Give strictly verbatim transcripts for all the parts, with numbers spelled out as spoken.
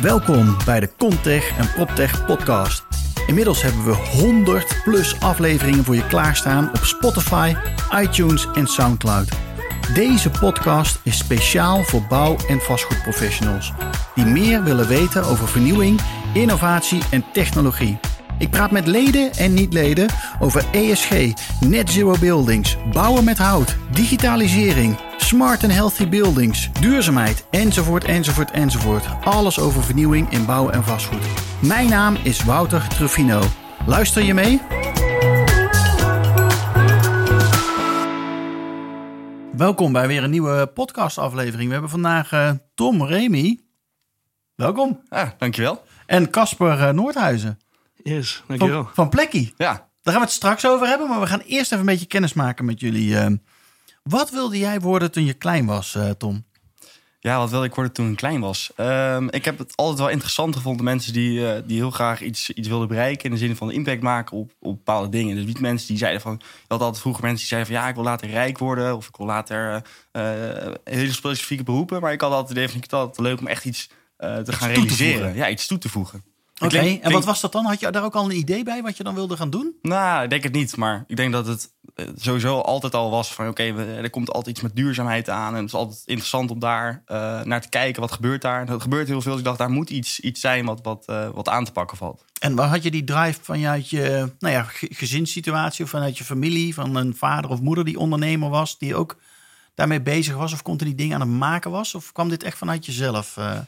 Welkom bij de Contech en PropTech podcast. Inmiddels hebben we honderd plus afleveringen voor je klaarstaan op Spotify, iTunes en Soundcloud. Deze podcast is speciaal voor bouw- en vastgoedprofessionals die meer willen weten over vernieuwing, innovatie en technologie. Ik praat met leden en niet-leden over E S G, net zero buildings, bouwen met hout, digitalisering, smart and healthy buildings, duurzaamheid, enzovoort, enzovoort, enzovoort. Alles over vernieuwing in bouw en vastgoed. Mijn naam is Wouter Truffino. Luister je mee? Welkom bij weer een nieuwe podcastaflevering. We hebben vandaag uh, Tom Remy. Welkom. Ja, dankjewel. En Casper uh, Noordhuizen. Yes, dankjewel. Van, van Plekkie. Ja. Daar gaan we het straks over hebben, maar we gaan eerst even een beetje kennis maken met jullie. Uh, wat wilde jij worden toen je klein was, uh, Tom? Ja, wat wilde ik worden toen ik klein was? Um, ik heb het altijd wel interessant gevonden. Mensen die, uh, die heel graag iets, iets wilden bereiken. In de zin van impact maken op, op bepaalde dingen. Dus niet mensen die zeiden van... Je had altijd vroeger mensen die zeiden van... Ja, ik wil later rijk worden. Of ik wil later uh, hele specifieke beroepen. Maar ik had altijd de idee van... Ik had altijd leuk om echt iets uh, te gaan realiseren. Ja, iets toe te voegen. Oké, okay. En wat was dat dan? Had je daar ook al een idee bij wat je dan wilde gaan doen? Nou, ik denk het niet. Maar ik denk dat het sowieso altijd al was van... oké, okay, er komt altijd iets met duurzaamheid aan. En het is altijd interessant om daar uh, naar te kijken. Wat gebeurt daar? Er gebeurt heel veel. Dus ik dacht, daar moet iets, iets zijn wat, wat, uh, wat aan te pakken valt. En waar had je die drive vanuit je nou ja, gezinssituatie... of vanuit je familie, van een vader of moeder die ondernemer was... die ook daarmee bezig was of continu dingen aan het maken was? Of kwam dit echt vanuit jezelf... Uh...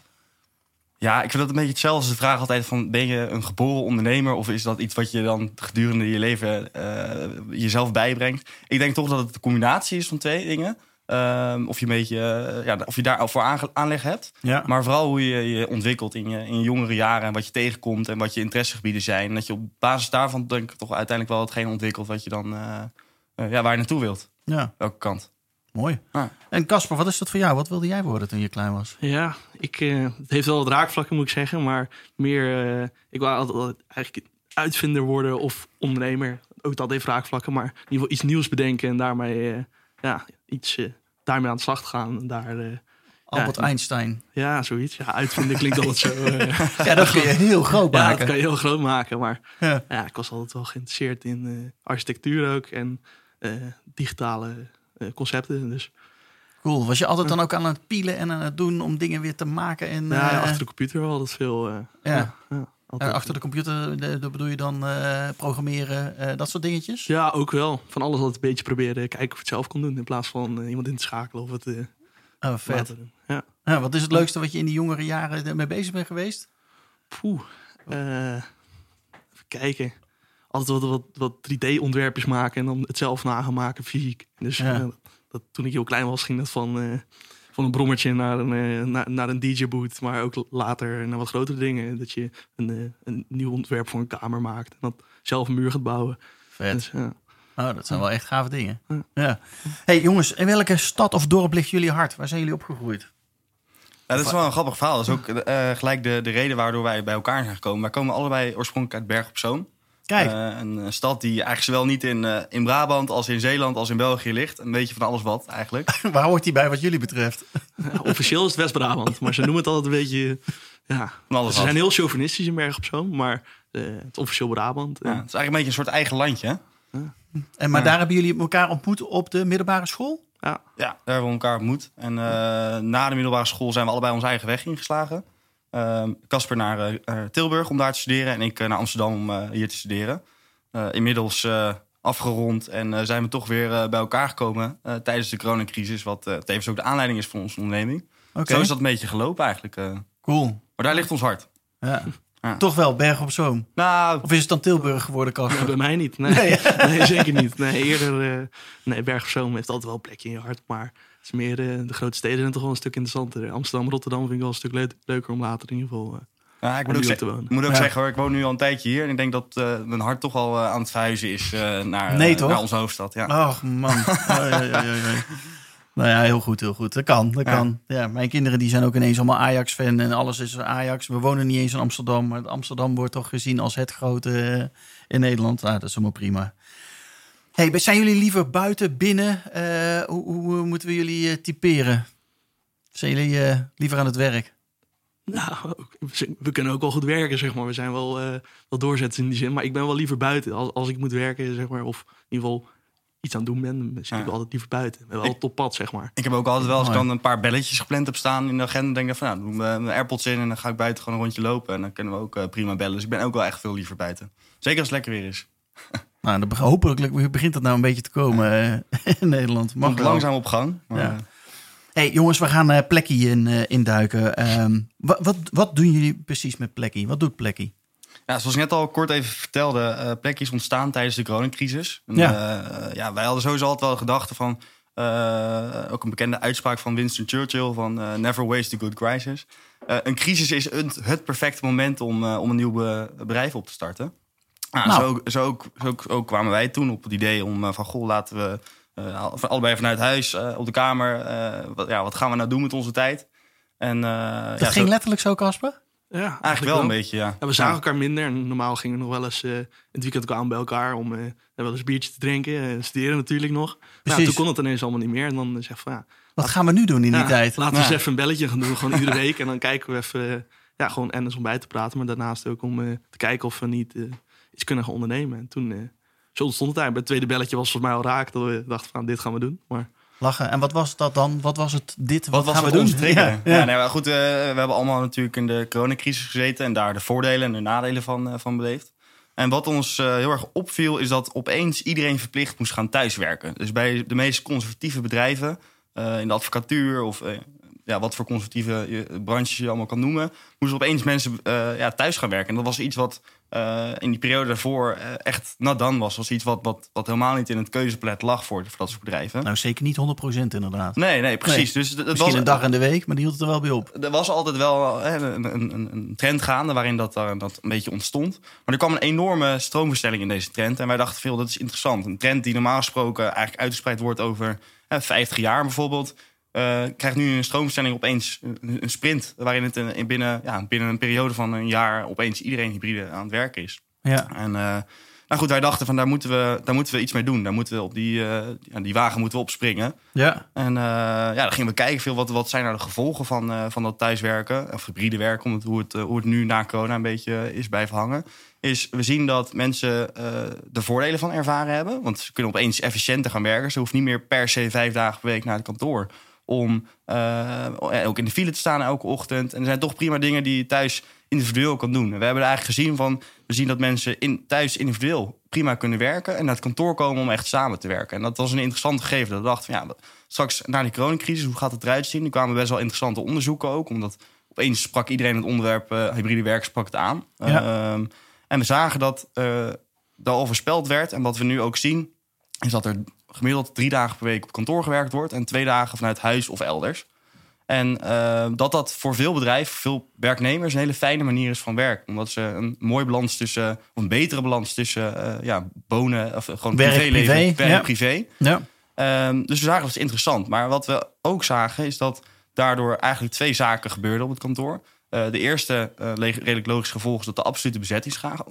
Ja, ik vind dat een beetje hetzelfde als de vraag altijd van... ben je een geboren ondernemer of is dat iets wat je dan gedurende je leven uh, jezelf bijbrengt? Ik denk toch dat het een combinatie is van twee dingen. Um, of je een beetje, uh, ja, of je daar al voor aange- aanleg hebt. Ja. Maar vooral hoe je je ontwikkelt in je, in je jongere jaren... en wat je tegenkomt en wat je interessegebieden zijn. En dat je op basis daarvan denk ik toch uiteindelijk wel hetgeen ontwikkelt... wat je dan, uh, uh, ja, waar je naartoe wilt. Ja. Welke kant. Mooi. Ah. En Casper, wat is dat voor jou? Wat wilde jij worden toen je klein was? Ja, ik, uh, het heeft wel wat raakvlakken, moet ik zeggen. Maar meer, uh, ik wou altijd eigenlijk uitvinder worden of ondernemer. Ook dat heeft raakvlakken, maar in ieder geval iets nieuws bedenken. En daarmee, uh, ja, iets, uh, daarmee aan de slag gaan. En daar, uh, Albert ja, Einstein. Ja, zoiets. Ja, uitvinden klinkt altijd zo. Uh, ja, dat kun je heel groot maken. Ja, dat kan je heel groot maken. Maar ja. Ja, ik was altijd wel geïnteresseerd in uh, architectuur ook. En uh, digitale... concepten. Dus. Cool. Was je altijd dan ook aan het pielen en aan het doen om dingen weer te maken? En, ja, ja, achter de computer wel dat veel. Uh, ja. Ja, ja, achter de computer, dat bedoel je dan uh, programmeren, uh, dat soort dingetjes? Ja, ook wel. Van alles altijd een beetje proberen, kijken of het zelf kon doen in plaats van uh, iemand in te schakelen of het. Uh, oh, vet. Ja. Ja, wat is het leukste wat je in die jongere jaren mee bezig bent geweest? Poeh. Uh, even kijken. Altijd wat, wat, wat drie D-ontwerpjes maken en dan het zelf nagemaken, fysiek. Dus ja. uh, dat, toen ik heel klein was, ging dat van, uh, van een brommertje naar een, uh, naar, naar een D J-boot. Maar ook later naar wat grotere dingen. Dat je een, uh, een nieuw ontwerp voor een kamer maakt. En dat zelf een muur gaat bouwen. Vet. Dus, uh, oh, dat zijn uh, wel echt gave dingen. Uh, ja. Hey jongens, in welke stad of dorp ligt jullie hart? Waar zijn jullie opgegroeid? Ja, dat is wel een grappig verhaal. Dat is ook uh, gelijk de, de reden waardoor wij bij elkaar zijn gekomen. Wij komen allebei oorspronkelijk uit Berg op Zoom. Uh, een stad die eigenlijk zowel niet in, uh, in Brabant als in Zeeland als in België ligt. Een beetje van alles wat eigenlijk. Waar hoort die bij wat jullie betreft? Ja, officieel is het West-Brabant, maar ze noemen het altijd een beetje... Ja, ze zijn wat. Heel chauvinistisch in Berg op Zoom, maar uh, het officieel Brabant. Ja, het is eigenlijk een beetje een soort eigen landje. Hè? Ja. En, maar ja. Daar hebben jullie elkaar ontmoet op de middelbare school? Ja, ja daar hebben we elkaar ontmoet. En uh, na de middelbare school zijn we allebei onze eigen weg ingeslagen. Casper uh, naar uh, Tilburg om daar te studeren... en ik uh, naar Amsterdam om uh, hier te studeren. Uh, inmiddels uh, afgerond en uh, zijn we toch weer uh, bij elkaar gekomen... Uh, tijdens de coronacrisis, wat uh, tevens ook de aanleiding is voor onze onderneming. Okay. Zo is dat een beetje gelopen eigenlijk. Uh. Cool. Maar daar ligt ons hart. Ja. Ja. Toch wel, Berg op Zoom. Nou, of is het dan Tilburg geworden, Casper? Ja, bij mij niet, nee. Nee. Nee, zeker niet. Nee, eerder, uh, nee, Berg op Zoom heeft altijd wel een plekje in je hart, maar... Het is meer de, de grote steden zijn toch wel een stuk interessanter. Amsterdam, Rotterdam vind ik wel een stuk leuk, leuker om later in ieder geval uh, ja, ik moet ook, ze- te wonen. Moet ook ja. zeggen hoor, ik woon nu al een tijdje hier. En ik denk dat uh, mijn hart toch al uh, aan het verhuizen is uh, naar, nee, uh, naar onze hoofdstad. Ja. Ach man. Oh, ja, ja, ja, ja. Nou ja, heel goed, heel goed. Dat kan, dat ja. kan. Ja, mijn kinderen die zijn ook ineens allemaal Ajax-fan en alles is Ajax. We wonen niet eens in Amsterdam, maar Amsterdam wordt toch gezien als het grote uh, in Nederland. Ah, dat is helemaal prima. Hey, zijn jullie liever buiten, binnen? Uh, hoe, hoe moeten we jullie uh, typeren? Zijn jullie uh, liever aan het werk? Nou, we kunnen ook wel goed werken, zeg maar. We zijn wel, uh, wel doorzetters in die zin. Maar ik ben wel liever buiten. Als, als ik moet werken, zeg maar, of in ieder geval iets aan het doen ben, dan zit ik ja. altijd liever buiten. Wel ik, top pad, zeg maar. Ik heb ook altijd wel, als ik dan een paar belletjes gepland heb staan in de agenda, denk ik van, nou, dan doen we mijn AirPods in en dan ga ik buiten gewoon een rondje lopen. En dan kunnen we ook uh, prima bellen. Dus ik ben ook wel echt veel liever buiten. Zeker als het lekker weer is. Nou, dan be- hopelijk begint dat nou een beetje te komen ja. in Nederland. Mag langzaam op gang. Maar... Ja. Hey jongens, we gaan uh, Plekkie in, uh, induiken. Um, wat, wat, wat doen jullie precies met Plekkie? Wat doet Plekkie? Ja, zoals ik net al kort even vertelde, uh, Plekkie is ontstaan tijdens de coronacrisis. En, ja. Uh, ja, wij hadden sowieso altijd wel gedachten van... Uh, ook een bekende uitspraak van Winston Churchill van uh, never waste a good crisis. Uh, een crisis is een, het perfecte moment om, uh, om een nieuw be- bedrijf op te starten. Nou, nou. Zo, zo, zo, zo kwamen wij toen op het idee om uh, van... goh, laten we uh, allebei vanuit huis uh, op de kamer... Uh, wat, ja, wat gaan we nou doen met onze tijd? En, uh, dat ja, ging zo, letterlijk zo, Casper? Ja, eigenlijk, eigenlijk wel een beetje, ja. ja we zagen ja. elkaar minder. En normaal gingen we nog wel eens uh, het weekend kwamen bij elkaar... om uh, wel eens een biertje te drinken en uh, studeren natuurlijk nog. Nou, toen kon het ineens allemaal niet meer. En dan zeg van, ja, wat gaan we nu doen in ja, die tijd? Laten nou. we eens even een belletje gaan doen, gewoon iedere week. En dan kijken we even, uh, ja, gewoon en eens om bij te praten... maar daarnaast ook om uh, te kijken of we niet... Uh, iets kunnen gaan ondernemen. En toen eh, zo ontstond het eigenlijk. Bij het tweede belletje was volgens mij al raak. Dat we dachten van, dit gaan we doen. Maar... Lachen. En wat was dat dan? Wat was het dit? Wat, wat gaan was we doen? Ja, ja. ja nee, maar goed, uh, we hebben allemaal natuurlijk in de coronacrisis gezeten... en daar de voordelen en de nadelen van, uh, van beleefd. En wat ons uh, heel erg opviel... is dat opeens iedereen verplicht moest gaan thuiswerken. Dus bij de meest conservatieve bedrijven... Uh, in de advocatuur of... Uh, ja, wat voor conservatieve branches je allemaal kan noemen... moesten opeens mensen uh, ja, thuis gaan werken. En dat was iets wat uh, in die periode daarvoor uh, echt not done was. was iets wat, wat, wat helemaal niet in het keuzepalet lag voor, voor dat soort bedrijven. Nou, zeker niet honderd procent inderdaad. Nee, nee, precies. Nee. Dus, d- d- Misschien was, een dag in de week, maar die hield het er wel bij op. Er was altijd wel hè, een, een, een trend gaande waarin dat, uh, dat een beetje ontstond. Maar er kwam een enorme stroomversnelling in deze trend. En wij dachten veel, dat is interessant. Een trend die normaal gesproken eigenlijk uitgespreid wordt over uh, vijftig jaar bijvoorbeeld... Uh, krijgt nu een stroomversnelling opeens een, een sprint... waarin het in, in binnen, ja, binnen een periode van een jaar... opeens iedereen hybride aan het werk is. Ja. En uh, nou goed, wij dachten van daar moeten we, daar moeten we iets mee doen. Daar moeten we op die, uh, die wagen moeten we opspringen. Ja. En uh, ja, dan gingen we kijken veel wat, wat zijn nou de gevolgen van, uh, van dat thuiswerken... of hybride werken, omdat hoe het, hoe het nu na corona een beetje is blijven hangen... is we zien dat mensen uh, de voordelen van ervaren hebben. Want ze kunnen opeens efficiënter gaan werken. Ze hoeven niet meer per se vijf dagen per week naar het kantoor... om uh, ook in de file te staan elke ochtend. En er zijn toch prima dingen die je thuis individueel kan doen. En we hebben er eigenlijk gezien van... we zien dat mensen in, thuis individueel prima kunnen werken... en naar het kantoor komen om echt samen te werken. En dat was een interessant gegeven. Dat we dachten van ja, straks na die coronacrisis, hoe gaat het eruit zien? Er kwamen best wel interessante onderzoeken ook. Omdat opeens sprak iedereen het onderwerp uh, hybride werk sprak het aan. Ja. Um, en we zagen dat uh, dat al voorspeld werd. En wat we nu ook zien, is dat er... gemiddeld drie dagen per week op kantoor gewerkt wordt... en twee dagen vanuit huis of elders. En uh, dat dat voor veel bedrijven, veel werknemers... een hele fijne manier is van werk. Omdat ze een mooie balans tussen... of een betere balans tussen uh, ja, bonen... of gewoon werk, privéleven, privé. werk, ja. privé. Ja. Um, dus we zagen dat is interessant. Maar wat we ook zagen is dat... daardoor eigenlijk twee zaken gebeurden op het kantoor. Uh, de eerste uh, le- redelijk logisch gevolg is dat de absolute bezettingsgraad,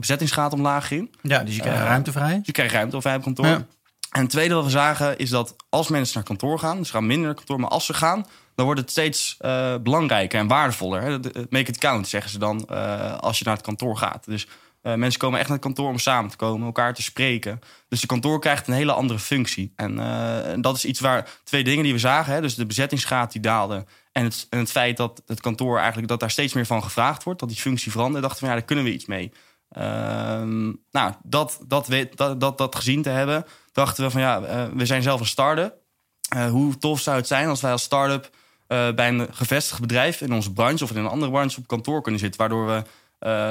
bezettingsgraad omlaag ging. Ja, dus je krijgt uh, ruimte vrij. Dus je krijgt ruimte vrij op kantoor. Ja. En het tweede wat we zagen is dat als mensen naar kantoor gaan... dus ze gaan minder naar kantoor, maar als ze gaan... dan wordt het steeds uh, belangrijker en waardevoller. Hè? Make it count, zeggen ze dan, uh, als je naar het kantoor gaat. Dus uh, mensen komen echt naar het kantoor om samen te komen, elkaar te spreken. Dus het kantoor krijgt een hele andere functie. En uh, dat is iets waar twee dingen die we zagen... Hè? Dus de bezettingsgraad die daalde... En het, en het feit dat het kantoor eigenlijk dat daar steeds meer van gevraagd wordt... dat die functie verandert, dachten we, ja, daar kunnen we iets mee... Um, nou, dat dat, dat, dat dat gezien te hebben, dachten we van ja, uh, we zijn zelf een start-up. Uh, hoe tof zou het zijn als wij als start-up uh, bij een gevestigd bedrijf in onze branche of in een andere branche op kantoor kunnen zitten, waardoor we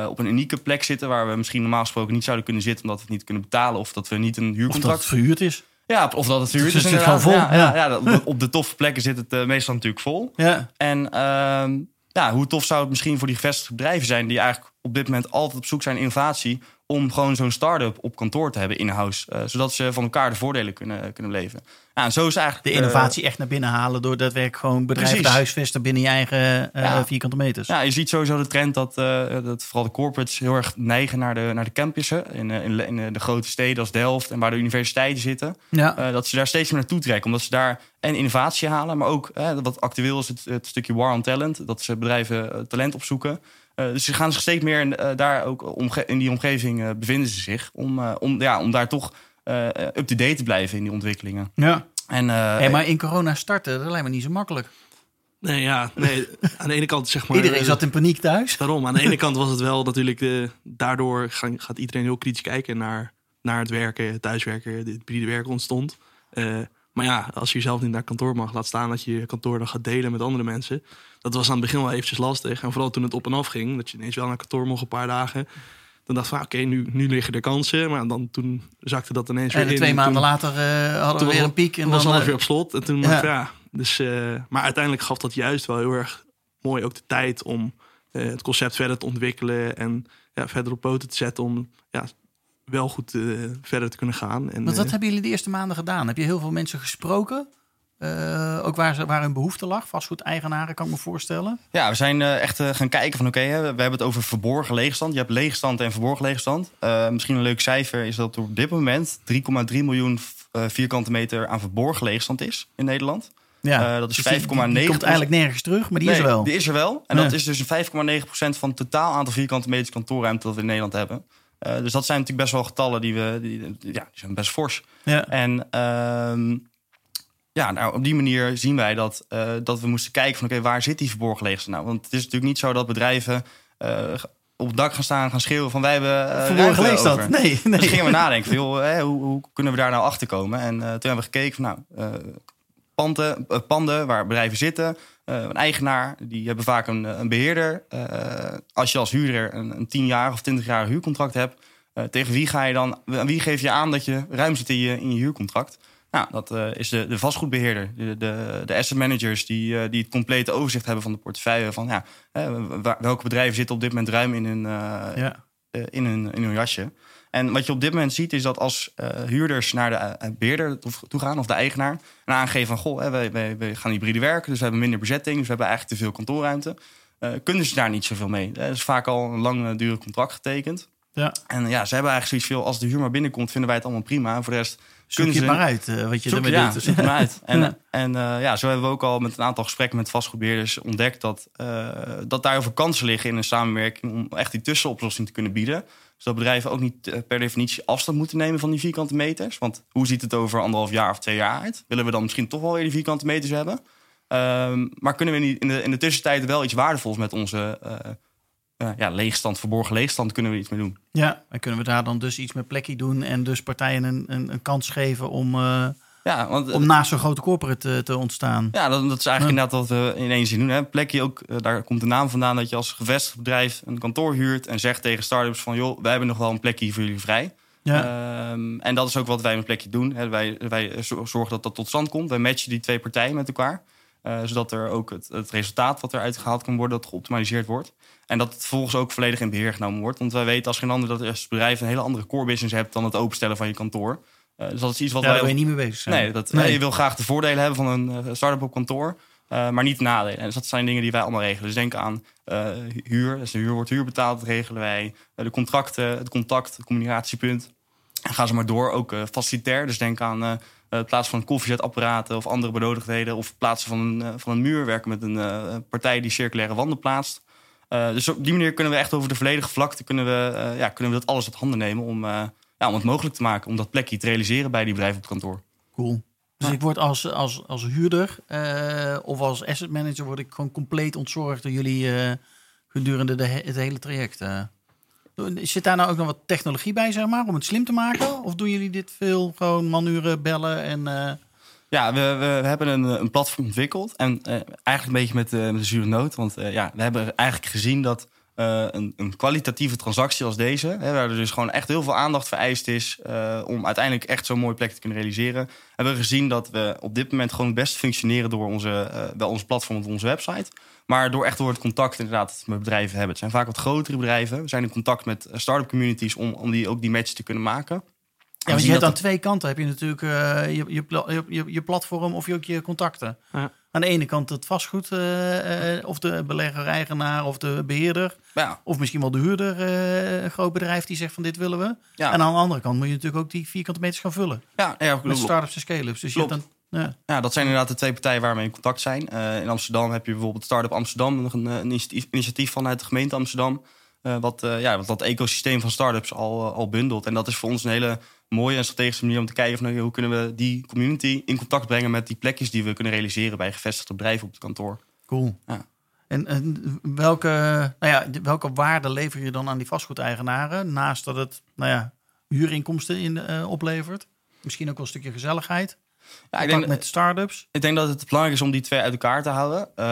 uh, op een unieke plek zitten waar we misschien normaal gesproken niet zouden kunnen zitten omdat we het niet kunnen betalen of dat we niet een huurcontract... Of dat het verhuurd is. Ja, of dat het verhuurd is. Dus het zit vol. Ja, ja. Ja, ja, op de toffe plekken zit het uh, meestal natuurlijk vol. Ja. En um, ja, hoe tof zou het misschien voor die gevestigde bedrijven zijn die eigenlijk op dit moment altijd op zoek zijn naar innovatie... om gewoon zo'n start-up op kantoor te hebben in-house. Uh, zodat ze van elkaar de voordelen kunnen, kunnen beleven. Nou, en zo is eigenlijk de innovatie uh, echt naar binnen halen door dat werk gewoon bedrijven te huisvesten binnen je eigen uh, ja. vierkante meters. Ja, je ziet sowieso de trend dat, uh, dat vooral de corporates heel erg neigen naar de, naar de campussen. In, in, in de grote steden als Delft en waar de universiteiten zitten. Ja. Uh, dat ze daar steeds meer naartoe trekken. Omdat ze daar en innovatie halen, maar ook uh, wat actueel is het, het stukje war on talent. Dat ze bedrijven talent opzoeken. Uh, dus ze gaan zich steeds meer in, uh, daar ook omge- in die omgeving uh, bevinden ze zich. Om, uh, om, ja, om daar toch uh, up-to-date te blijven in die ontwikkelingen. Ja. En, uh, hey, maar in corona starten, dat lijkt me niet zo makkelijk. Nee, ja. Nee, aan de ene kant zeg maar... Iedereen zat in paniek thuis. Daarom, aan de ene kant was het wel natuurlijk... De, daardoor gaan, gaat iedereen heel kritisch kijken naar, naar het werken, het thuiswerken. Het hybride werken ontstond. Uh, maar ja, als je jezelf niet naar kantoor mag, laat staan dat je je kantoor dan gaat delen met andere mensen. Dat was aan het begin wel eventjes lastig. En vooral toen het op en af ging, dat je ineens wel naar kantoor mocht een paar dagen. Dan dacht ik van, oké, okay, nu, nu liggen er kansen. Maar dan, toen zakte dat ineens en weer in. En twee maanden toen, later uh, hadden we weer een piek. En was dan alles uh, weer op slot. En toen ja. dacht ik, ja, dus, uh, maar uiteindelijk gaf dat juist wel heel erg mooi ook de tijd om uh, het concept verder te ontwikkelen. En ja, verder op poten te zetten om... Ja, wel goed uh, verder te kunnen gaan. En, maar wat uh, hebben jullie de eerste maanden gedaan? Heb je heel veel mensen gesproken? Uh, ook waar, ze, waar hun behoefte lag? Vastgoed-eigenaren, kan ik me voorstellen. Ja, we zijn uh, echt uh, gaan kijken van... oké, okay, we hebben het over verborgen leegstand. Je hebt leegstand en verborgen leegstand. Uh, misschien een leuk cijfer is dat er op dit moment... drie komma drie miljoen uh, vierkante meter aan verborgen leegstand is in Nederland. Ja, uh, dat is dus vijf komma negen... Die, die, die komt eigenlijk nergens terug, maar die nee, is er wel. die is er wel. En ja. dat is dus een vijf komma negen procent van het totaal aantal vierkante meters kantoorruimte... dat we in Nederland hebben. Uh, dus dat zijn natuurlijk best wel getallen die we... Die, ja, die zijn best fors. Ja. En uh, ja, nou, op die manier zien wij dat, uh, dat we moesten kijken van... oké, okay, waar zit die verborgen leegstand nou? Want het is natuurlijk niet zo dat bedrijven uh, op het dak gaan staan... gaan schreeuwen van wij hebben... Uh, verborgen leegstand, over. nee. nee. Dus gingen we nadenken van joh, hè, hoe, hoe kunnen we daar nou achter komen? En uh, toen hebben we gekeken van nou... Uh, Panden, panden waar bedrijven zitten, een eigenaar, die hebben vaak een, een beheerder. Als je als huurder een, een tien jaar of twintig jaar huurcontract hebt, tegen wie ga je dan? Wie geef je aan dat je ruim zit in je, in je huurcontract? Nou, dat is de, de vastgoedbeheerder, de, de, de asset managers die, die het complete overzicht hebben van de portefeuille. Van ja, welke bedrijven zitten op dit moment ruim in hun, ja. in hun, in hun jasje? En wat je op dit moment ziet is dat als uh, huurders naar de uh, beheerder toe gaan... of de eigenaar, en aangeven van... goh, hè, wij, wij, wij gaan hybride werken, dus we hebben minder bezetting... dus we hebben eigenlijk te veel kantoorruimte. Uh, kunnen ze daar niet zoveel mee. Dat is vaak al een lang uh, duur contract getekend. Ja. En ja, ze hebben eigenlijk zoiets veel... als de huur maar binnenkomt, vinden wij het allemaal prima. En voor de rest zoek je ze... maar uit, uh, wat je zoek, ermee ja, doet. Zoek maar uit. En, ja. en uh, ja, zo hebben we ook al met een aantal gesprekken... met vastgoedbeheerders ontdekt dat, uh, dat daar heel veel kansen liggen... in een samenwerking om echt die tussenoplossing te kunnen bieden... zodat bedrijven ook niet per definitie afstand moeten nemen van die vierkante meters. Want hoe ziet het over anderhalf jaar of twee jaar uit? Willen we dan misschien toch wel weer die vierkante meters hebben? Um, maar kunnen we in de, in de tussentijd wel iets waardevols met onze uh, uh, ja, leegstand, verborgen leegstand, kunnen we iets mee doen? Ja, en kunnen we daar dan dus iets met Plekkie doen en dus partijen een, een, een kans geven om... Uh... Ja, want, om naast zo'n grote corporate te, te ontstaan. Ja, dat, dat is eigenlijk ja. inderdaad wat we in één zin doen. Hè. Plekkie ook, daar komt de naam vandaan dat je als gevestigd bedrijf een kantoor huurt... en zegt tegen start-ups van, joh, wij hebben nog wel een plekje voor jullie vrij. Ja. Um, en dat is ook wat wij met Plekkie doen. Hè. Wij, wij zorgen dat dat tot stand komt. Wij matchen die twee partijen met elkaar. Uh, zodat er ook het, het resultaat wat eruit gehaald kan worden... dat geoptimaliseerd wordt. En dat het vervolgens ook volledig in beheer genomen wordt. Want wij weten als geen ander dat als bedrijf een hele andere core business hebt... dan het openstellen van je kantoor... Uh, dus dat is iets wat ja, wij... Daar ben je niet mee bezig zijn. Nee, dat, nee. Uh, je wil graag de voordelen hebben van een uh, start-up op kantoor, uh, maar niet de nadelen. En dus dat zijn dingen die wij allemaal regelen. Dus denk aan uh, huur. Dus de huur wordt huur betaald, dat regelen wij. Uh, de contracten, het contact, het communicatiepunt. En gaan ze maar door, ook uh, facilitair. Dus denk aan uh, het plaatsen van koffiezetapparaten of andere benodigdheden. Of plaatsen van een, uh, van een muur, werken met een uh, partij die circulaire wanden plaatst. Uh, dus op die manier kunnen we echt over de volledige vlakte, kunnen we, uh, ja, kunnen we dat alles uit handen nemen om... Uh, Ja, om het mogelijk te maken, om dat plekje te realiseren bij die bedrijven op het kantoor. Cool. Dus ja. ik word als, als, als huurder uh, of als asset manager... word ik gewoon compleet ontzorgd door jullie uh, gedurende de he- het hele traject. Uh. Zit daar nou ook nog wat technologie bij, zeg maar, om het slim te maken? Of doen jullie dit veel gewoon manuren, bellen en... Uh... Ja, we, we hebben een, een platform ontwikkeld. En uh, eigenlijk een beetje met, uh, met de Azure Node. Want uh, ja, we hebben eigenlijk gezien dat... Uh, een, een kwalitatieve transactie als deze, hè, waar er dus gewoon echt heel veel aandacht vereist is uh, om uiteindelijk echt zo'n mooie plek te kunnen realiseren, hebben we gezien dat we op dit moment gewoon het best functioneren door onze, uh, bij ons platform, onze website, maar door echt door het contact inderdaad met bedrijven hebben. Het zijn vaak wat grotere bedrijven. We zijn in contact met start-up communities om, om die ook die match te kunnen maken. Ja, want je hebt aan twee kanten. Heb je natuurlijk uh, je, je, je, je platform of je ook je contacten. Ja. Aan de ene kant het vastgoed, uh, uh, of de belegger-eigenaar of de beheerder. Ja. Of misschien wel de huurder, uh, een groot bedrijf die zegt van dit willen we. Ja. En aan de andere kant moet je natuurlijk ook die vierkante meters gaan vullen. Ja, ja, met start-ups en scale-ups. Dus je hebt dan, ja. ja, dat zijn inderdaad de twee partijen waarmee in contact zijn. Uh, in Amsterdam heb je bijvoorbeeld Startup Amsterdam, nog een, een initiatief vanuit de gemeente Amsterdam. Uh, wat, uh, ja, wat dat ecosysteem van startups al, uh, al bundelt. En dat is voor ons een hele mooie en strategische manier om te kijken van nou, hoe kunnen we die community in contact brengen met die plekjes die we kunnen realiseren bij gevestigde bedrijven op het kantoor. Cool. Ja. En, en welke, nou ja, welke waarde lever je dan aan die vastgoedeigenaren? Naast dat het nou ja, huurinkomsten in, uh, oplevert. Misschien ook wel een stukje gezelligheid. Ja, ik denk, met startups. Ik denk dat het belangrijk is om die twee uit elkaar te houden. Uh,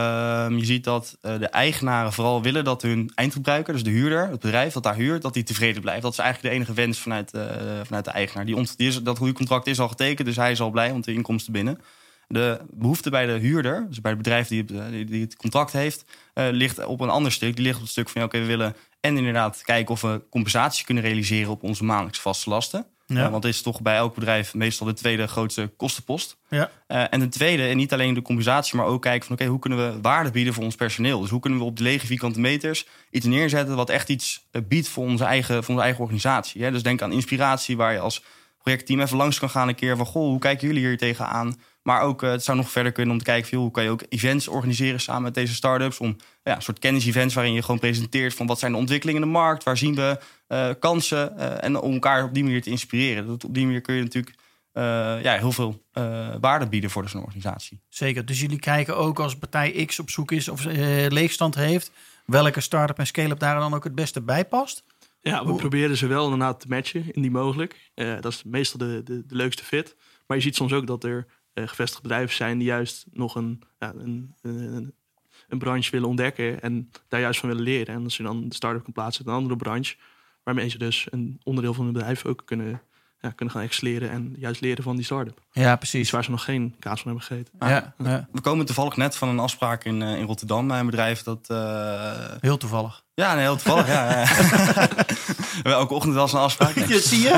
je ziet dat uh, de eigenaren vooral willen dat hun eindgebruiker, dus de huurder, het bedrijf dat daar huurt, dat die tevreden blijft. Dat is eigenlijk de enige wens vanuit, uh, vanuit de eigenaar. Die, ont- die is, dat huurcontract is al getekend, dus hij is al blij, want de inkomsten binnen. De behoefte bij de huurder, dus bij het bedrijf die het, die het contract heeft, uh, ligt op een ander stuk. Die ligt op het stuk van, ja, oké, okay, we willen en inderdaad kijken of we compensatie kunnen realiseren op onze maandelijks vaste lasten. Ja. Uh, want dit is toch bij elk bedrijf meestal de tweede grootste kostenpost. Ja. Uh, en de tweede, en niet alleen de compensatie, maar ook kijken van oké, okay, hoe kunnen we waarde bieden voor ons personeel? Dus hoe kunnen we op de lege vierkante meters iets neerzetten wat echt iets uh, biedt voor onze eigen, voor onze eigen organisatie. Hè? Dus denk aan inspiratie waar je als projectteam even langs kan gaan een keer van goh, hoe kijken jullie hier tegenaan? Maar ook, uh, het zou nog verder kunnen om te kijken van hoe kan je ook events organiseren samen met deze startups om ja, een soort kennis-events waarin je gewoon presenteert van wat zijn de ontwikkelingen in de markt, waar zien we Uh, kansen uh, en om elkaar op die manier te inspireren. Dat op die manier kun je natuurlijk uh, ja, heel veel uh, waarde bieden voor zo'n organisatie. Zeker, dus jullie kijken ook als partij X op zoek is of uh, leegstand heeft, welke start-up en scale-up daar dan ook het beste bij past? Ja, we Hoe... proberen ze wel inderdaad te matchen, indien mogelijk. Uh, dat is meestal de, de, de leukste fit. Maar je ziet soms ook dat er uh, gevestigde bedrijven zijn die juist nog een, ja, een, een, een branche willen ontdekken en daar juist van willen leren. En als je dan de start-up kan plaatsen in een andere branche, waarmee ze dus een onderdeel van hun bedrijf ook kunnen, ja, kunnen gaan excelleren en juist leren van die start-up. Ja, precies. Iets waar ze nog geen kaas van hebben gegeten. Ah, ja, ja. We komen toevallig net van een afspraak in, in Rotterdam bij een bedrijf dat... Uh... Heel toevallig. Ja, nee, heel toevallig. ja, ja. Elke ochtend wel eens een afspraak. Nee. Je, zie je?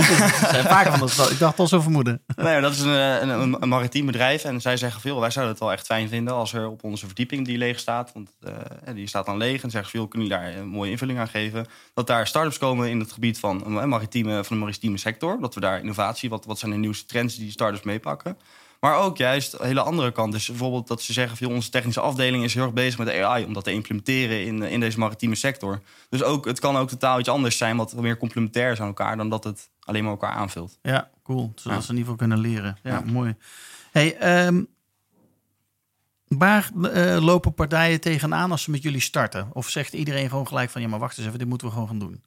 Vaker van dat, ik dacht al zo vermoeden. Nee, dat is een, een, een maritiem bedrijf. En zij zeggen veel, wij zouden het wel echt fijn vinden als er op onze verdieping die leeg staat. Want uh, die staat dan leeg. En zeggen veel, kunnen jullie daar een mooie invulling aan geven? Dat daar start-ups komen in het gebied van, een maritieme, van de maritieme sector. Dat we daar innovatie, wat, wat zijn de nieuwste trends die start-ups meepakken. Maar ook juist een hele andere kant. Dus bijvoorbeeld dat ze zeggen, joh, onze technische afdeling is heel erg bezig met A I om dat te implementeren in, in deze maritieme sector. Dus ook, het kan ook totaal iets anders zijn wat meer complementair is aan elkaar dan dat het alleen maar elkaar aanvult. Ja, cool. Zodat ja. ze in ieder geval kunnen leren. Ja, ja. mooi. Hey, um, waar uh, lopen partijen tegenaan als ze met jullie starten? Of zegt iedereen gewoon gelijk van, ja, maar wacht eens even, dit moeten we gewoon gaan doen?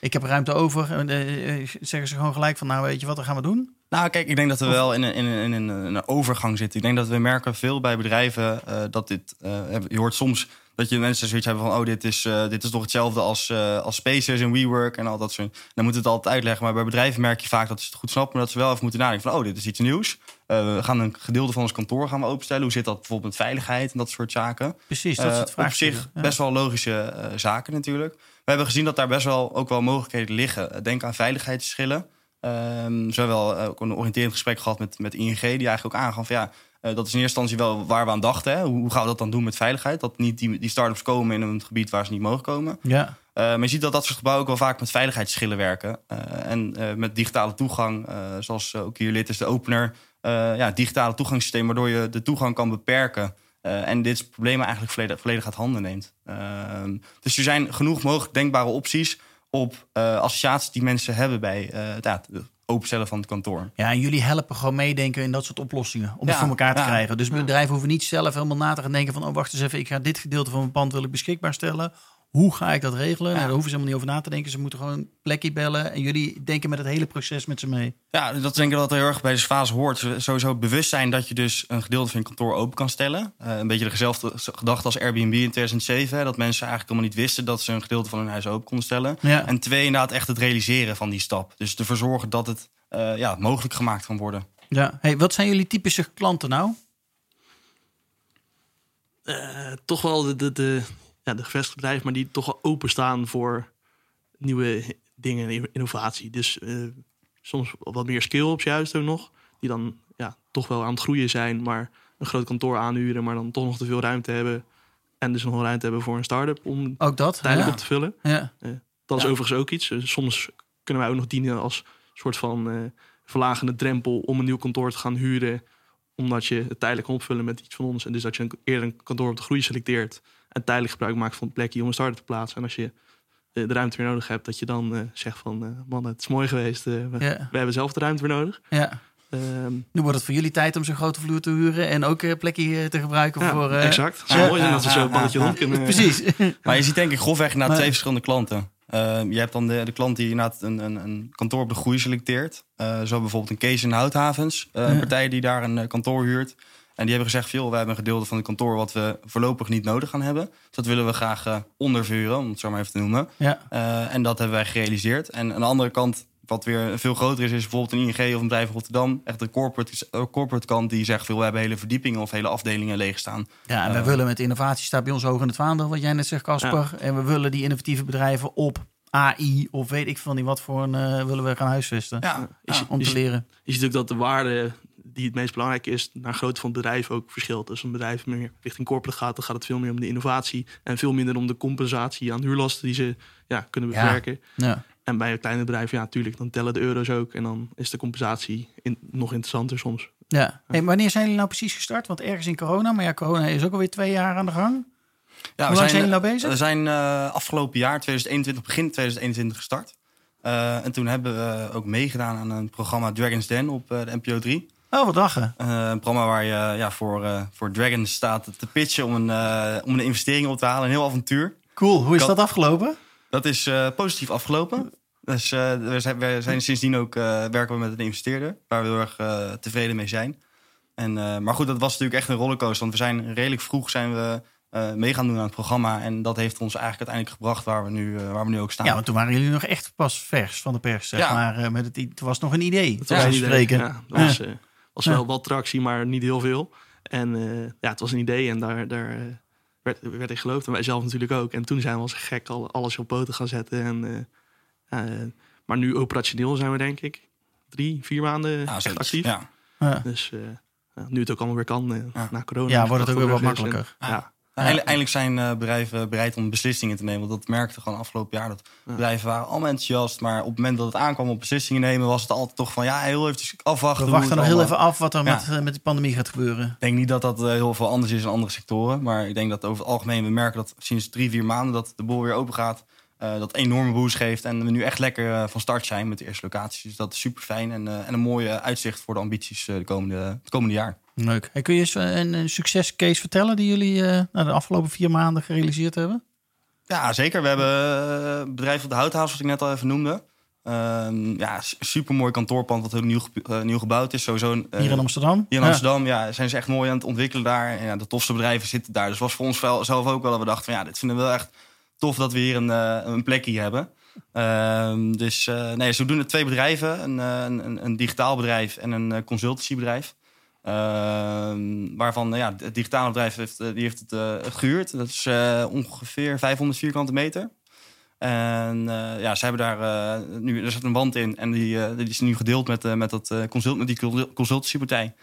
Ik heb ruimte over. En uh, zeggen ze gewoon gelijk van, nou weet je wat, dan gaan we doen? Nou, kijk, ik denk dat we wel in een, in een, in een overgang zitten. Ik denk dat we merken veel bij bedrijven uh, dat dit... Uh, je hoort soms dat je mensen zoiets hebben van... oh, dit is, uh, dit is toch hetzelfde als, uh, als Spaces en WeWork en al dat soort. Dan moeten we het altijd uitleggen. Maar bij bedrijven merk je vaak dat ze het goed snappen... maar dat ze wel even moeten nadenken van... oh, dit is iets nieuws. Uh, we gaan een gedeelte van ons kantoor gaan we openstellen. Hoe zit dat bijvoorbeeld met veiligheid en dat soort zaken? Precies, dat is het uh, Op zich ja. best wel logische uh, zaken natuurlijk. We hebben gezien dat daar best wel ook wel mogelijkheden liggen. Denk aan veiligheidsverschillen. Um, zo hebben we ook een oriënterend gesprek gehad met, met I N G... die eigenlijk ook aangaf van ja, uh, dat is in eerste instantie wel waar we aan dachten. Hè? Hoe, hoe gaan we dat dan doen met veiligheid? Dat niet die, die start-ups komen in een gebied waar ze niet mogen komen. Ja. Uh, maar je ziet dat dat soort gebouwen ook wel vaak met veiligheidsschillen werken. Uh, en uh, met digitale toegang, uh, zoals uh, ook hier lid is de opener... Uh, ja, digitale toegangssysteem waardoor je de toegang kan beperken... Uh, en dit probleem eigenlijk volledig, volledig uit handen neemt. Uh, dus er zijn genoeg mogelijk denkbare opties... op uh, associaties die mensen hebben bij uh, het openstellen van het kantoor. Ja, en jullie helpen gewoon meedenken in dat soort oplossingen... om ja, het voor elkaar te ja, krijgen. Dus bedrijven ja. hoeven niet zelf helemaal na te gaan denken van... oh, wacht eens even, ik ga dit gedeelte van mijn pand wil ik beschikbaar stellen... Hoe ga ik dat regelen? Ja. Nou, daar hoeven ze helemaal niet over na te denken. Ze moeten gewoon Plekkie bellen. En jullie denken met het hele proces met ze mee. Ja, dat denk ik dat er heel erg bij deze fase hoort. Sowieso bewust zijn dat je dus een gedeelte van je kantoor open kan stellen. Uh, een beetje dezelfde gedachte als Airbnb in tweeduizend zeven. Hè, dat mensen eigenlijk helemaal niet wisten dat ze een gedeelte van hun huis open konden stellen. Ja. En twee, inderdaad echt het realiseren van die stap. Dus ervoor zorgen dat het uh, ja, mogelijk gemaakt kan worden. Ja. Hey, wat zijn jullie typische klanten nou? Uh, toch wel de... de, de... Ja, de gevestigde bedrijven, maar die toch wel openstaan voor nieuwe dingen en innovatie. Dus uh, soms wat meer scale-ups juist ook nog. Die dan ja, toch wel aan het groeien zijn, maar een groot kantoor aanhuren, maar dan toch nog te veel ruimte hebben. En dus nog wel ruimte hebben voor een start-up om ook dat tijdelijk ja. op te vullen. Ja. Uh, dat is ja. overigens ook iets. Uh, soms kunnen wij ook nog dienen als soort van uh, verlagende drempel om een nieuw kantoor te gaan huren. Omdat je het tijdelijk kan opvullen met iets van ons. En dus dat je een, eerder een kantoor op de groei selecteert. En tijdelijk gebruik maakt van een plekje om een start-up te plaatsen. En als je de ruimte weer nodig hebt, dat je dan uh, zegt van... Uh, man, het is mooi geweest. Uh, we, ja. we hebben zelf de ruimte weer nodig. Ja. Um, nu wordt het voor jullie tijd om zo'n grote vloer te huren... en ook een plekje te gebruiken ja, voor... Uh, exact. Het is ja, mooi ja, dat we ja, zo'n pannetje rond ja, kunnen. Precies. Maar je ziet denk ik grofweg na twee verschillende klanten. Uh, je hebt dan de, de klant die inderdaad een, een, een kantoor op de groei selecteert. Uh, zo bijvoorbeeld een case in Houthavens. Uh, ja. Een partij die daar een uh, kantoor huurt. En die hebben gezegd, joh, we hebben een gedeelte van het kantoor... wat we voorlopig niet nodig gaan hebben. Dus dat willen we graag uh, ondervuren, om het zo maar even te noemen. Ja. Uh, en dat hebben wij gerealiseerd. En aan de andere kant, wat weer veel groter is... is bijvoorbeeld een I N G of een bedrijf in Rotterdam. Echt de corporate, uh, corporate kant die zegt... joh, we hebben hele verdiepingen of hele afdelingen leegstaan. Ja, en uh, we willen met innovatie staat bij ons hoog in het vaandel... wat jij net zegt, Casper. Ja. En we willen die innovatieve bedrijven op A I... of weet ik veel niet wat voor een uh, willen we gaan huisvesten. Ja, is, ja, om is, te leren. Je ziet ook dat de waarde... die het meest belangrijk is, naar grootte van het bedrijf ook verschilt. Als een bedrijf meer richting corporate gaat, dan gaat het veel meer om de innovatie... en veel minder om de compensatie aan huurlasten die ze ja, kunnen beperken. Ja, ja. En bij een kleine bedrijf, ja, natuurlijk, dan tellen de euro's ook... en dan is de compensatie in, nog interessanter soms. Ja. Ja. Hey, wanneer zijn jullie nou precies gestart? Want ergens in corona, maar ja, corona is ook alweer twee jaar aan de gang. Ja, hoe lang zijn, zijn jullie nou bezig? We zijn uh, afgelopen jaar, tweeduizend eenentwintig, begin tweeduizend eenentwintig gestart. Uh, en toen hebben we ook meegedaan aan een programma Dragon's Den op uh, de N P O drie... Oh, wat lachen. Uh, een programma waar je ja, voor, uh, voor Dragons staat te pitchen om een, uh, om een investering op te halen. Een heel avontuur. Cool. Hoe is Kat... dat afgelopen? Dat is uh, positief afgelopen. Dus uh, we, zijn, we zijn sindsdien ook uh, werken we met een investeerder. Waar we heel erg uh, tevreden mee zijn. En, uh, maar goed, dat was natuurlijk echt een rollercoaster. Want we zijn redelijk vroeg zijn we... Uh, mee gaan doen aan het programma. En dat heeft ons eigenlijk uiteindelijk gebracht waar we nu, uh, waar we nu ook staan. Ja, want toen waren jullie nog echt pas vers van de pers. Zeg ja. Maar uh, met het, het was nog een idee. Dat was ja, een spreken. Ja, dat was, uh, was ja. wel wat tractie, maar niet heel veel. En uh, ja, het was een idee en daar, daar uh, werd, werd ik geloofd. En wij zelf natuurlijk ook. En toen zijn we als gek al, alles op poten gaan zetten. En, uh, uh, maar nu operationeel zijn we denk ik drie, vier maanden ja, echt actief. Ja. Ja. Dus uh, nu het ook allemaal weer kan uh, ja. na corona. Ja, wordt het ook weer wat makkelijker. En, ja. ja. Eindelijk zijn bedrijven bereid om beslissingen te nemen. Want dat merkte gewoon afgelopen jaar. Dat bedrijven waren allemaal enthousiast. Maar op het moment dat het aankwam op beslissingen nemen... was het altijd toch van ja, heel even afwachten. We wachten nog heel even af wat er ja. met, met de pandemie gaat gebeuren. Ik denk niet dat dat heel veel anders is in andere sectoren. Maar ik denk dat over het algemeen we merken dat sinds drie, vier maanden... dat de boel weer open gaat. Uh, dat enorme boost geeft. En we nu echt lekker uh, van start zijn met de eerste locaties. Dus dat is super fijn. En, uh, en een mooie uitzicht voor de ambities uh, de komende, het komende jaar. Leuk. En kun je eens een, een succescase vertellen die jullie uh, de afgelopen vier maanden gerealiseerd hebben? Ja, zeker. We hebben het bedrijf op de Houthavens, wat ik net al even noemde. Uh, ja, supermooi kantoorpand wat ook nieuw, uh, nieuw gebouwd is. Sowieso, uh, hier in Amsterdam? Hier in Amsterdam, ja. ja. Zijn ze echt mooi aan het ontwikkelen daar. En ja, de tofste bedrijven zitten daar. Dus was voor ons wel, zelf ook wel dat we dachten van ja, dit vinden we wel echt tof dat we hier een, uh, een plekje hebben. Uh, dus uh, nee, ze doen het twee bedrijven. Een, uh, een, een digitaal bedrijf en een consultancybedrijf. Uh, waarvan ja, het digitale bedrijf heeft, die heeft het uh, gehuurd. Dat is uh, ongeveer vijfhonderd vierkante meter. En uh, ja, ze hebben daar uh, nu er zit een wand in en die, uh, die is nu gedeeld met, uh, met, dat, uh, consult, met die consultancypartij.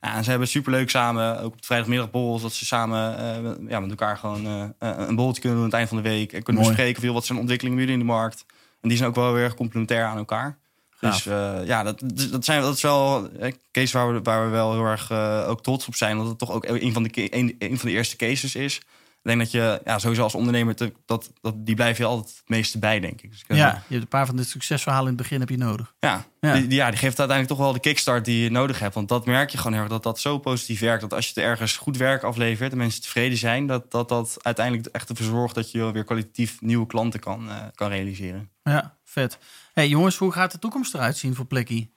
Ja, en ze hebben superleuk samen, ook op de vrijdagmiddagborrels... dat ze samen uh, ja, met elkaar gewoon uh, een borreltje kunnen doen aan het eind van de week. En kunnen bespreken veel wat zijn ontwikkelingen nu in de markt. En die zijn ook wel weer erg complementair aan elkaar. Graaf. Dus uh, ja, dat, dat, zijn, dat is wel een case waar we, waar we wel heel erg uh, ook trots op zijn. Dat het toch ook een van de, een, een van de eerste cases is. Ik denk dat je ja, sowieso als ondernemer, te, dat, dat, die blijf je altijd het meeste bij, denk ik. Dus ik ja, uh, je hebt een paar van de succesverhalen in het begin heb je nodig. Ja, ja. Die, die, ja, die geeft uiteindelijk toch wel de kickstart die je nodig hebt. Want dat merk je gewoon heel erg, dat dat zo positief werkt. Dat als je het ergens goed werk aflevert en mensen tevreden zijn... dat dat, dat uiteindelijk echt ervoor zorgt dat je weer kwalitatief nieuwe klanten kan, uh, kan realiseren. Ja, vet. Hey jongens, hoe gaat de toekomst eruit zien voor Plekkie?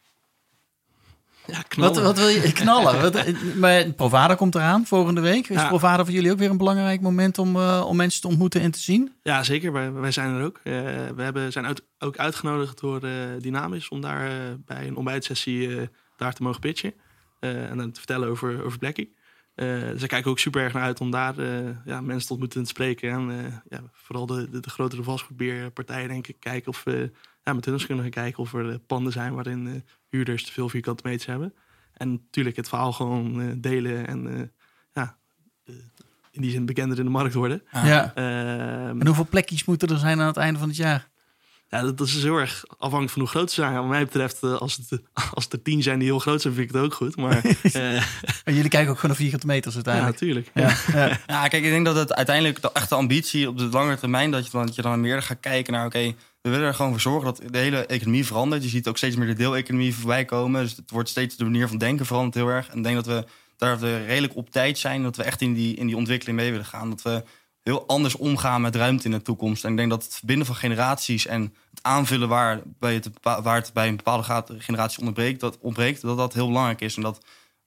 Ja, wat, wat wil je knallen? Wat, maar Provada komt eraan volgende week. Is ja. Provada voor jullie ook weer een belangrijk moment om, uh, om mensen te ontmoeten en te zien? Ja, zeker. Wij, wij zijn er ook. Uh, we hebben, zijn uit, ook uitgenodigd door uh, Dynamics om daar uh, bij een ontbijtsessie uh, daar te mogen pitchen. Uh, en dan te vertellen over, over Plekkie. Uh, dus daar kijken we ook super erg naar uit om daar uh, ja, mensen te ontmoeten en te spreken. En uh, ja, vooral de, de, de grotere vastgoedbeheerpartijen, denk ik, kijken of we uh, ja, met hun eens kunnen gaan kijken of er uh, panden zijn waarin... Uh, huurders te veel vierkante meters hebben. En natuurlijk het verhaal gewoon uh, delen en uh, ja, uh, in die zin bekender in de markt worden. Ah. Ja. Uh, en hoeveel plekjes moeten er zijn aan het einde van het jaar? Ja, dat, dat is heel erg afhankelijk van hoe groot ze zijn. Wat mij betreft, uh, als, het, als het er tien zijn die heel groot zijn, vind ik het ook goed. Maar uh, jullie kijken ook gewoon naar vierkante meters uiteindelijk. Ja, natuurlijk. Ja. Ja. Ja. Ja, kijk, ik denk dat het uiteindelijk de echte ambitie op de lange termijn, dat je dan, dat je dan meer gaat kijken naar, oké, okay, we willen er gewoon voor zorgen dat de hele economie verandert. Je ziet ook steeds meer de deeleconomie voorbij komen. Dus het wordt steeds de manier van denken veranderd heel erg. En ik denk dat we daar redelijk op tijd zijn. Dat we echt in die, in die ontwikkeling mee willen gaan. Dat we heel anders omgaan met ruimte in de toekomst. En ik denk dat het verbinden van generaties en het aanvullen waar, bij het, waar het bij een bepaalde generatie ontbreekt, dat ontbreekt, dat dat heel belangrijk is. En dat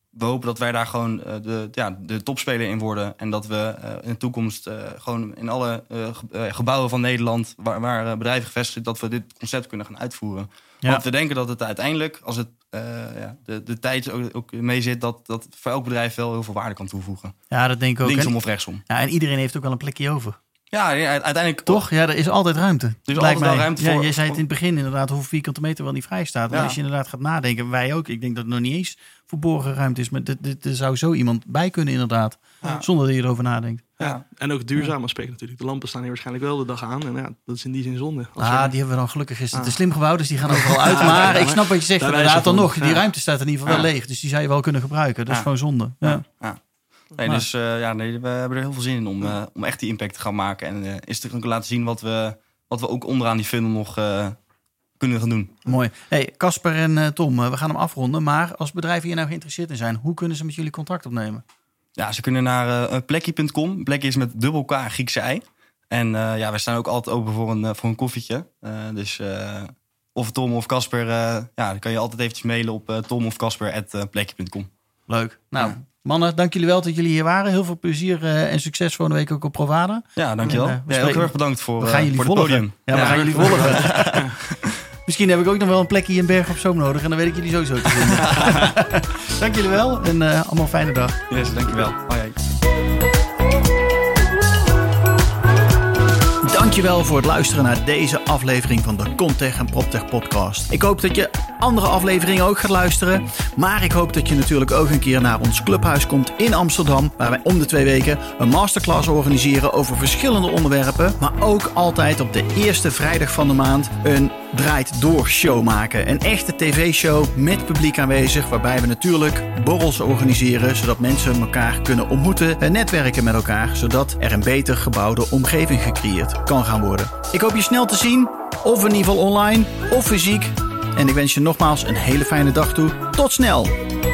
we hopen dat wij daar gewoon de, ja, de topspeler in worden. En dat we in de toekomst gewoon in alle gebouwen van Nederland, waar, waar bedrijven gevestigd zijn, dat we dit concept kunnen gaan uitvoeren. Ja. Want we denken dat het uiteindelijk, als het uh, ja, de, de tijd ook, ook mee zit, dat dat voor elk bedrijf wel heel veel waarde kan toevoegen. Ja, dat denk ik ook. Linksom of rechtsom. Ja, en iedereen heeft ook wel een plekje over. Ja, ja, uiteindelijk... Toch? Ja, er is altijd ruimte. Er is altijd wel ruimte voor... Ja, jij zei het in het begin inderdaad, hoeveel vierkante meter wel niet vrij staat. Maar ja. Als je inderdaad gaat nadenken, wij ook. Ik denk dat het nog niet eens verborgen ruimte is. Maar er zou zo iemand bij kunnen inderdaad. Ja. Zonder dat je erover nadenkt. Ja, en ook duurzaam aspect natuurlijk. De lampen staan hier waarschijnlijk wel de dag aan. En ja, dat is in die zin zonde. Als ah, je... die hebben we dan gelukkig gisteren. Ah. Te slim gebouwd, dus die gaan overal uit. Ja, maar ja, ik snap wat je zegt. Inderdaad dan nog. Ja. Die ruimte staat in ieder geval ja. wel leeg. Dus die zou je wel kunnen gebruiken. Dat is ja. gewoon zonde. Ja. ja. ja. Nee, dus uh, ja, nee, we hebben er heel veel zin in om, uh, om echt die impact te gaan maken. En uh, is te laten zien wat we, wat we ook onderaan die funnel nog uh, kunnen gaan doen. Mooi. Hey, Casper en uh, Tom, uh, we gaan hem afronden. Maar als bedrijven hier nou geïnteresseerd in zijn, hoe kunnen ze met jullie contact opnemen? Ja, ze kunnen naar uh, plekkie punt com. Plekkie is met dubbel K, Griekse ei. En uh, ja, wij staan ook altijd open voor een, voor een koffietje. Uh, dus uh, of Tom of Casper, uh, ja, dan kan je altijd eventjes mailen op uh, tom of casper at plekkie punt com. Leuk. Nou, ja. Mannen, dank jullie wel dat jullie hier waren. Heel veel plezier uh, en succes volgende week ook op Provada. Ja, dankjewel. En, uh, we ja, heel erg bedankt voor, uh, voor het podium. Ja, ja, we gaan jullie volgen. Misschien heb ik ook nog wel een plekje in Berg op Zoom nodig. En dan weet ik jullie sowieso te vinden. Dank jullie wel en uh, allemaal een fijne dag. Yes, dankjewel. Hoi. Dankjewel voor het luisteren naar deze aflevering van de Contech en PropTech podcast. Ik hoop dat je andere afleveringen ook gaat luisteren. Maar ik hoop dat je natuurlijk ook een keer naar ons clubhuis komt in Amsterdam. Waar wij om de twee weken een masterclass organiseren over verschillende onderwerpen. Maar ook altijd op de eerste vrijdag van de maand een Draait Door show maken. Een echte tv-show met publiek aanwezig. Waarbij we natuurlijk borrels organiseren. Zodat mensen elkaar kunnen ontmoeten en netwerken met elkaar. Zodat er een beter gebouwde omgeving gecreëerd kan gaan worden. Ik hoop je snel te zien. Of in ieder geval online of fysiek. En ik wens je nogmaals een hele fijne dag toe. Tot snel!